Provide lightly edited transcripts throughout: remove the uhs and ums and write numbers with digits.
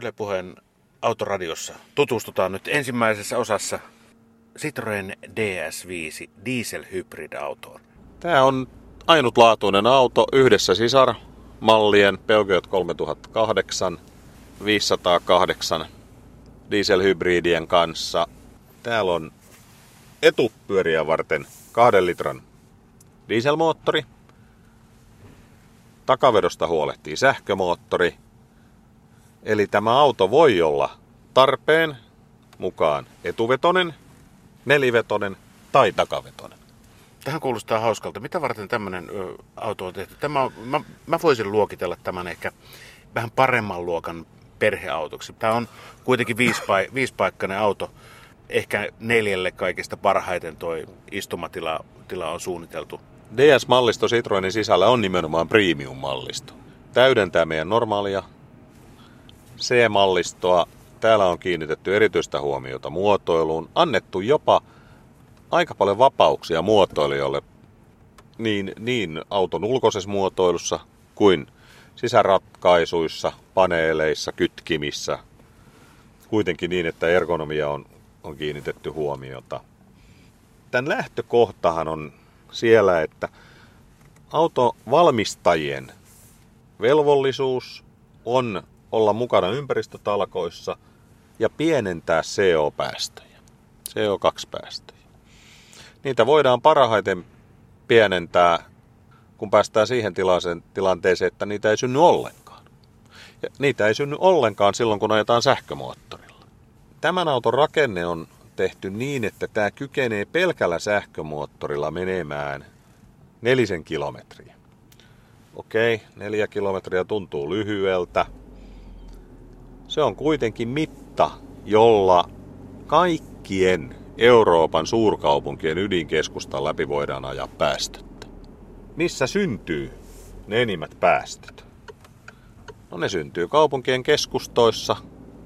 Yle Puheen Autoradiossa tutustutaan nyt ensimmäisessä osassa Citroën DS5 dieselhybrid-autoon. Tämä on ainutlaatuinen auto yhdessä sisarmallien Peugeot 3008, 508 dieselhybridien kanssa. Täällä on etupyöriä varten 2 litran dieselmoottori. Takavedosta huolehtii sähkömoottori. Eli tämä auto voi olla tarpeen mukaan etuvetonen, nelivetonen tai takavetonen. Tähän kuulostaa hauskalta. Mitä varten tämmöinen auto on tehty? Mä voisin luokitella tämän ehkä vähän paremman luokan perheautoksi. Tämä on kuitenkin 5-paikkainen auto. Ehkä 4:lle kaikista parhaiten toi istumatila on suunniteltu. DS-mallisto Citroënin sisällä on nimenomaan premium-mallisto. Täydentää meidän normaalia C-mallistoa. Täällä on kiinnitetty erityistä huomiota muotoiluun. Annettu jopa aika paljon vapauksia muotoilijoille niin auton ulkoisessa muotoilussa kuin sisäratkaisuissa, paneeleissa, kytkimissä. Kuitenkin niin, että ergonomia on kiinnitetty huomiota. Tämän lähtökohtahan on siellä, että autovalmistajien velvollisuus on olla mukana ympäristötalkoissa ja pienentää CO-päästöjä, CO2-päästöjä. Niitä voidaan parhaiten pienentää, kun päästään siihen tilanteeseen, että niitä ei synny ollenkaan. Ja niitä ei synny ollenkaan silloin, kun ajetaan sähkömoottorilla. Tämän auton rakenne on tehty niin, että tämä kykenee pelkällä sähkömoottorilla menemään 4 kilometriä. Okei, 4 kilometriä tuntuu lyhyeltä. Se on kuitenkin mitta, jolla kaikkien Euroopan suurkaupunkien ydinkeskustan läpi voidaan ajaa päästöttä. Missä syntyy ne enimmät päästöt? No ne syntyy kaupunkien keskustoissa,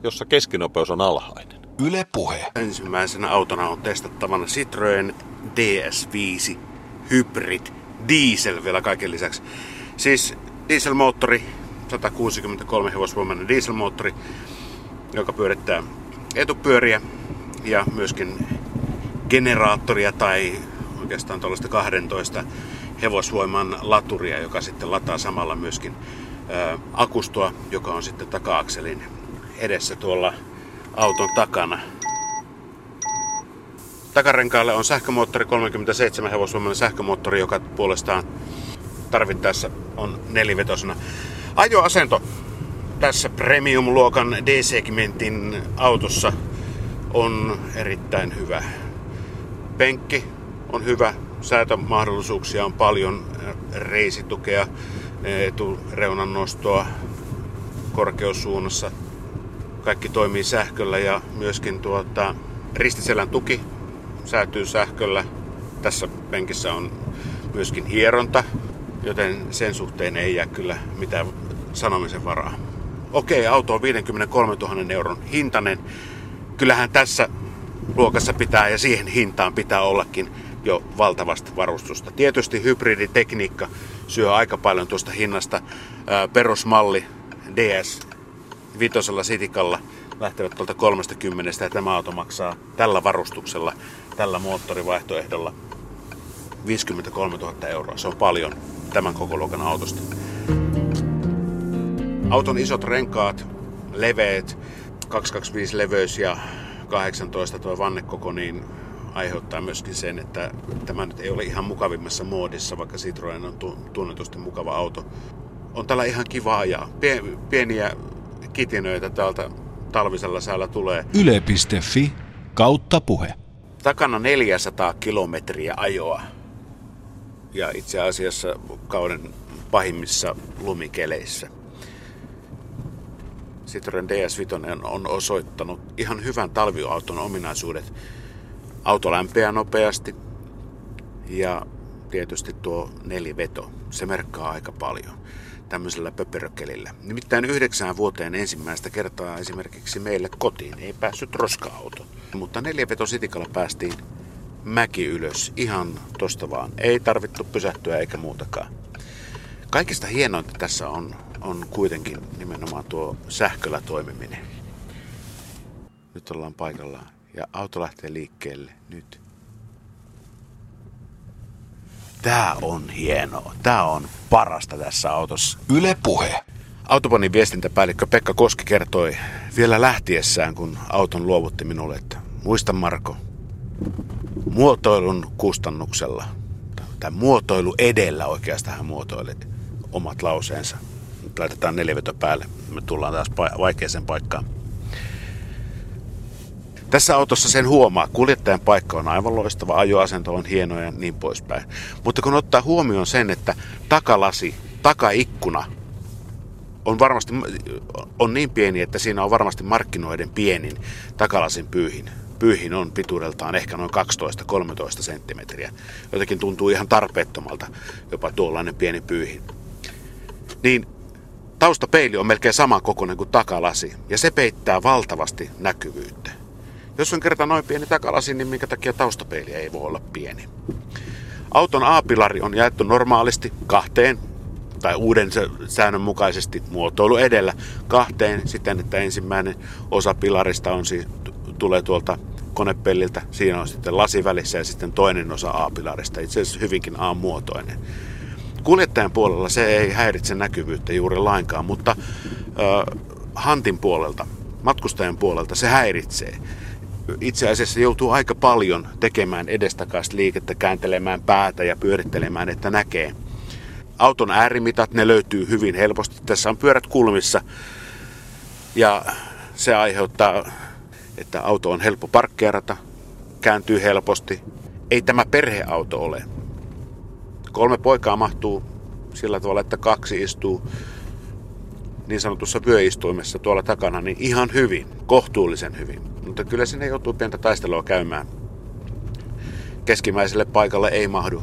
jossa keskinopeus on alhainen. Yle Puhe. Ensimmäisenä autona on testattavana Citroën DS5 Hybrid Diesel vielä kaiken lisäksi. Siis dieselmoottori, 163 hevosvoimainen dieselmoottori, joka pyörittää etupyöriä ja myöskin generaattoria tai oikeastaan tuollaista 12 hevosvoiman laturia, joka sitten lataa samalla myöskin akustoa, joka on sitten taka-akselin edessä tuolla auton takana. Takarenkaalle on sähkömoottori, 37 hevosvoimainen sähkömoottori, joka puolestaan tarvittaessa on 4-vetosena. Ajoasento tässä premium-luokan D-segmentin autossa on erittäin hyvä. Penkki on hyvä, säätömahdollisuuksia on paljon, reisitukea, etureunan nostoa korkeussuunnassa. Kaikki toimii sähköllä ja myöskin ristiselän tuki säätyy sähköllä. Tässä penkissä on myöskin hieronta, joten sen suhteen ei jää kyllä mitään sanomisen varaa. Okei, auto on 53 000 euron hintainen. Kyllähän tässä luokassa pitää ja siihen hintaan pitää ollakin jo valtavasti varustusta. Tietysti hybriditekniikka syö aika paljon tuosta hinnasta. Perusmalli DS5 sitikalla lähtevät tuolta 30 ja tämä auto maksaa tällä varustuksella, tällä moottorivaihtoehdolla 53 000 euroa. Se on paljon tämän koko luokan autosta. Auton isot renkaat, leveät, 225 leveys ja 18 tuo vannekoko, niin aiheuttaa myöskin sen, että tämä nyt ei ole ihan mukavimmassa moodissa, vaikka Citroën on tunnetusti mukava auto. On tällä ihan kiva ajaa. Pieniä kitinöitä täältä talvisella säällä tulee. Yle.fi/puhe. Takana 400 kilometriä ajoa. Ja itse asiassa kauden pahimmissa lumikeleissä. Citroën DS5 on osoittanut ihan hyvän talviauton ominaisuudet. Auto lämpeää nopeasti ja tietysti tuo 4-veto. Se merkkaa aika paljon tämmöisellä pöperökelillä. Nimittäin 9 vuoteen ensimmäistä kertaa esimerkiksi meille kotiin ei päässyt roska-auto. Mutta 4-veto sitikalla päästiin mäki ylös ihan tosta vaan. Ei tarvittu pysähtyä eikä muutakaan. Kaikista hienointa tässä on on kuitenkin nimenomaan tuo sähköllä toimiminen. Nyt ollaan paikallaan ja auto lähtee liikkeelle nyt. Tää on hienoa. Tää on parasta tässä autossa. Yle Puhe. Autopanin viestintäpäällikkö Pekka Koski kertoi vielä lähtiessään, kun auton luovutti minulle, että muista Marko, muotoilun kustannuksella, tai muotoilu edellä oikeastaan hän muotoili omat lauseensa. Nyt laitetaan neliveto päälle, me tullaan taas vaikeaseen paikkaan. Tässä autossa sen huomaa, kuljettajan paikka on aivan loistava, ajoasento on hieno ja niin poispäin. Mutta kun ottaa huomioon sen, että takalasi, takaikkuna on varmasti on niin pieni, että siinä on varmasti markkinoiden pienin takalasin pyyhin. Pyyhin on pituudeltaan ehkä noin 12-13 senttimetriä. Jotenkin tuntuu ihan tarpeettomalta jopa tuollainen pieni pyyhin. Niin taustapeili on melkein samankokoinen kuin takalasi ja se peittää valtavasti näkyvyyttä. Jos on kerta noin pieni takalasi, niin minkä takia taustapeili ei voi olla pieni? Auton A-pilari on jaettu normaalisti kahteen tai uuden säännön mukaisesti muotoilu edellä kahteen siten, että ensimmäinen osa pilarista on siis tulee tuolta konepelliltä, siinä on sitten lasi välissä ja sitten toinen osa A-pilarista, itse asiassa hyvinkin A-muotoinen. Kuljettajan puolella se ei häiritse näkyvyyttä juuri lainkaan, mutta hantin puolelta, matkustajan puolelta se häiritsee. Itse asiassa joutuu aika paljon tekemään edestakaista liikettä, kääntelemään päätä ja pyörittelemään, että näkee. Auton äärimitat, ne löytyy hyvin helposti. Tässä on pyörät kulmissa ja se aiheuttaa, että auto on helppo parkkeerata, kääntyy helposti. Ei tämä perheauto ole. 3 poikaa mahtuu sillä tavalla, että 2 istuu niin sanotussa vyöistuimessa tuolla takana, niin ihan hyvin, kohtuullisen hyvin. Mutta kyllä sinne joutuu pientä taistelua käymään. Keskimmäiselle paikalle ei mahdu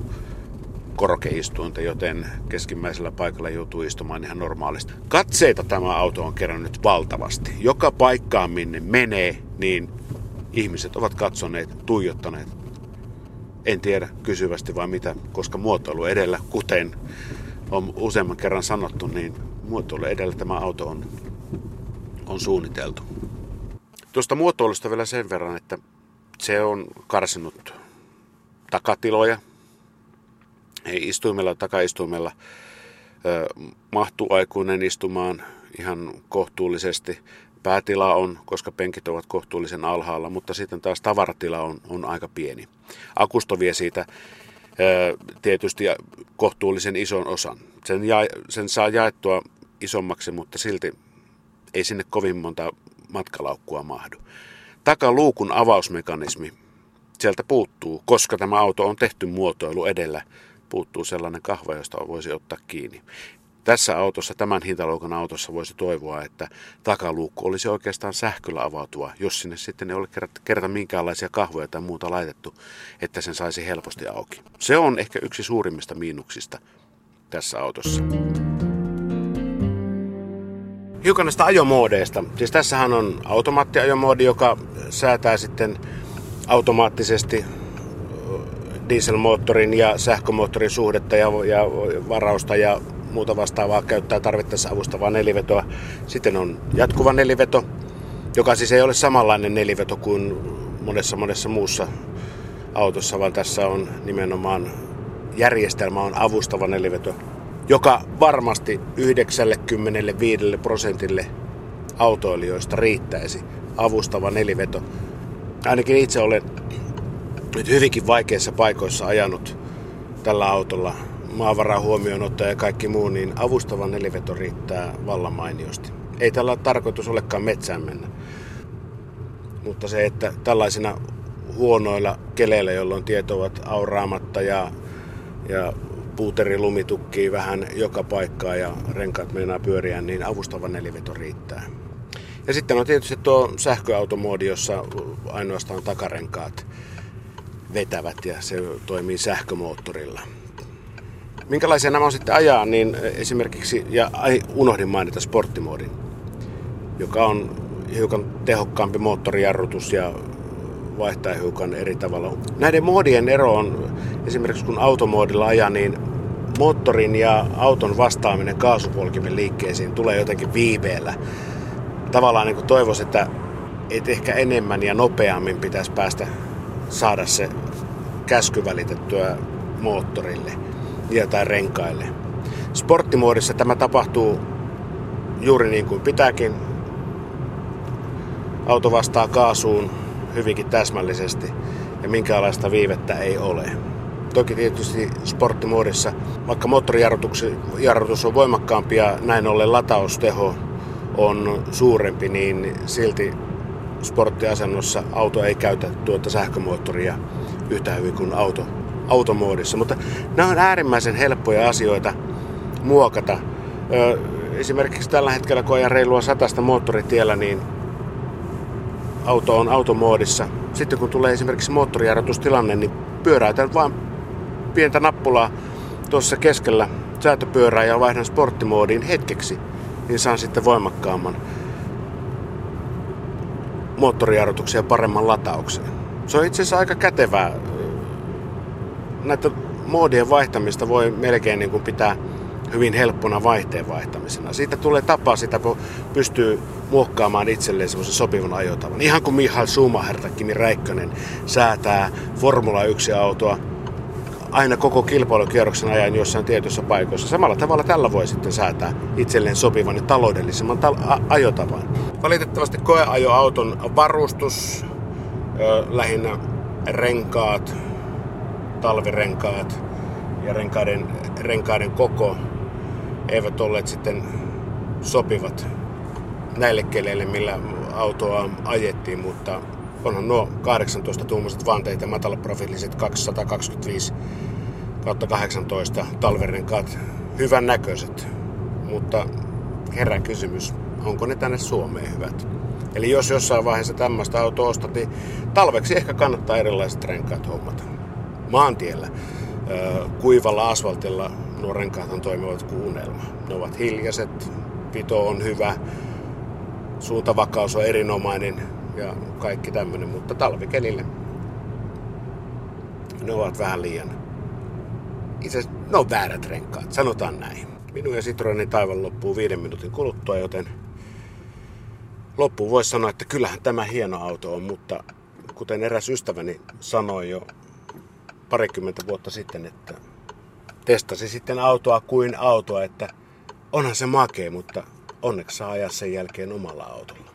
korkeistuinta, joten keskimmäisellä paikalla joutuu istumaan ihan normaalisti. Katseita tämä auto on kerännyt valtavasti. Joka paikkaan minne menee, niin ihmiset ovat katsoneet, tuijottaneet. En tiedä kysyvästi vai mitä, koska muotoilu edellä, kuten on useamman kerran sanottu, niin muotoilu edellä tämä auto on suunniteltu. Tuosta muotoilusta vielä sen verran, että se on karsinut takatiloja. Ei istuimella, takaistuimella mahtuu aikuinen istumaan ihan kohtuullisesti. Päätila on, koska penkit ovat kohtuullisen alhaalla, mutta sitten taas tavaratila on aika pieni. Akusto vie siitä tietysti kohtuullisen ison osan. Sen saa jaettua isommaksi, mutta silti ei sinne kovin monta matkalaukkua mahdu. Takaluukun avausmekanismi sieltä puuttuu, koska tämä auto on tehty muotoilu edellä. Puuttuu sellainen kahva, josta voisi ottaa kiinni. Tässä autossa, tämän hintaluokan autossa voisi toivoa, että takaluukku olisi oikeastaan sähköllä avautuva, jos sinne sitten ei ole kerta minkäänlaisia kahvoja tai muuta laitettu, että sen saisi helposti auki. Se on ehkä yksi suurimmista miinuksista tässä autossa. Hiukan näistä ajomoodeista. Siis tässähän on automaattiajomoodi, joka säätää sitten automaattisesti dieselmoottorin ja sähkömoottorin suhdetta ja varausta ja muuta vastaavaa, käyttää tarvittaessa avustavaa nelivetoa. Sitten on jatkuva neliveto, joka siis ei ole samanlainen neliveto kuin monessa muussa autossa, vaan tässä on nimenomaan järjestelmä on avustava neliveto, joka varmasti 95% autoilijoista riittäisi avustava neliveto. Ainakin itse olen nyt hyvinkin vaikeissa paikoissa ajanut tällä autolla, maavaraa huomioon ottaen ja kaikki muu, niin avustava neliveto riittää vallan mainiosti. Ei tällä tarkoitus olekaan metsään mennä, mutta se, että tällaisina huonoilla keleillä, jolloin tiet ovat auraamatta ja puuterilumi tukkii vähän joka paikkaa ja renkaat meinaa pyöriä, niin avustava neliveto riittää. Ja sitten on tietysti tuo sähköautomoodi, jossa ainoastaan takarenkaat vetävät ja se toimii sähkömoottorilla. Minkälaisia nämä on sitten ajaa, niin esimerkiksi, ja unohdin mainita sporttimoodin, joka on hiukan tehokkaampi moottorijarrutus ja vaihtaa hiukan eri tavalla. Näiden moodien ero on, esimerkiksi kun automoodilla ajaa, niin moottorin ja auton vastaaminen kaasupolkimen liikkeisiin tulee jotenkin viiveellä. Tavallaan niin kuin toivoisin, että ehkä enemmän ja nopeammin pitäisi saada se käsky välitettyä moottorille tai renkaille. Sporttimuodissa tämä tapahtuu juuri niin kuin pitääkin. Auto vastaa kaasuun hyvinkin täsmällisesti ja minkäänlaista viivettä ei ole. Toki tietysti sporttimuodissa, vaikka moottorijarrutus on voimakkaampi ja näin ollen latausteho on suurempi, niin silti sporttiasennossa auto ei käytä tuota sähkömoottoria yhtä hyvin kuin automoodissa. Mutta nämä on äärimmäisen helppoja asioita muokata. Esimerkiksi tällä hetkellä, kun ajan reilua 100 moottoritiellä, niin auto on automoodissa. Sitten kun tulee esimerkiksi moottorijarrutustilanne, niin pyöräytän vaan pientä nappulaa tuossa keskellä säätöpyörää ja vaihdan sporttimoodiin hetkeksi, niin saan sitten voimakkaamman moottorijarrutuksen ja paremman latauksen. Se on itse asiassa aika kätevää. Näitä moodien vaihtamista voi melkein niin kuin pitää hyvin helppona vaihteen vaihtamisena. Siitä tulee tapa sitä, kun pystyy muokkaamaan itselleen semmoisen sopivan ajotavan. Ihan kuin Mihail Suumaherta, Kimi Räikkönen säätää Formula 1-autoa aina koko kilpailukierroksen ajan jossain tietyissä paikoissa. Samalla tavalla tällä voi sitten säätää itselleen sopivan ja taloudellisemman ajotavan. Valitettavasti koeajoauton varustus, lähinnä renkaat, talvirenkaat ja renkaiden koko eivät olleet sitten sopivat näille keleille, millä autoa ajettiin, mutta onhan nuo 18-tuumaiset vanteet ja matalaprofiiliset 225/18 talvirenkaat hyvän näköiset, mutta herää kysymys, onko ne tänne Suomeen hyvät? Eli jos jossain vaiheessa tämmöistä autoa ostat, niin talveksi ehkä kannattaa erilaiset renkaat hommata. Maantiellä kuivalla asfaltilla nuo renkaat toimivat kuin unelma. Ne ovat hiljaiset, pito on hyvä, suuntavakaus on erinomainen ja kaikki tämmöinen, mutta talvikelille ne ovat vähän liian. Itse asiassa ne on väärät renkaat, sanotaan näin. Minun ja Citroënin taivan loppuu 5 minuutin kuluttua, joten loppuun voisi sanoa, että kyllähän tämä hieno auto on, mutta kuten eräs ystäväni sanoi jo parikymmentä vuotta sitten, että testasi sitten autoa kuin autoa, että onhan se makea, mutta onneksi saa ajaa sen jälkeen omalla autolla.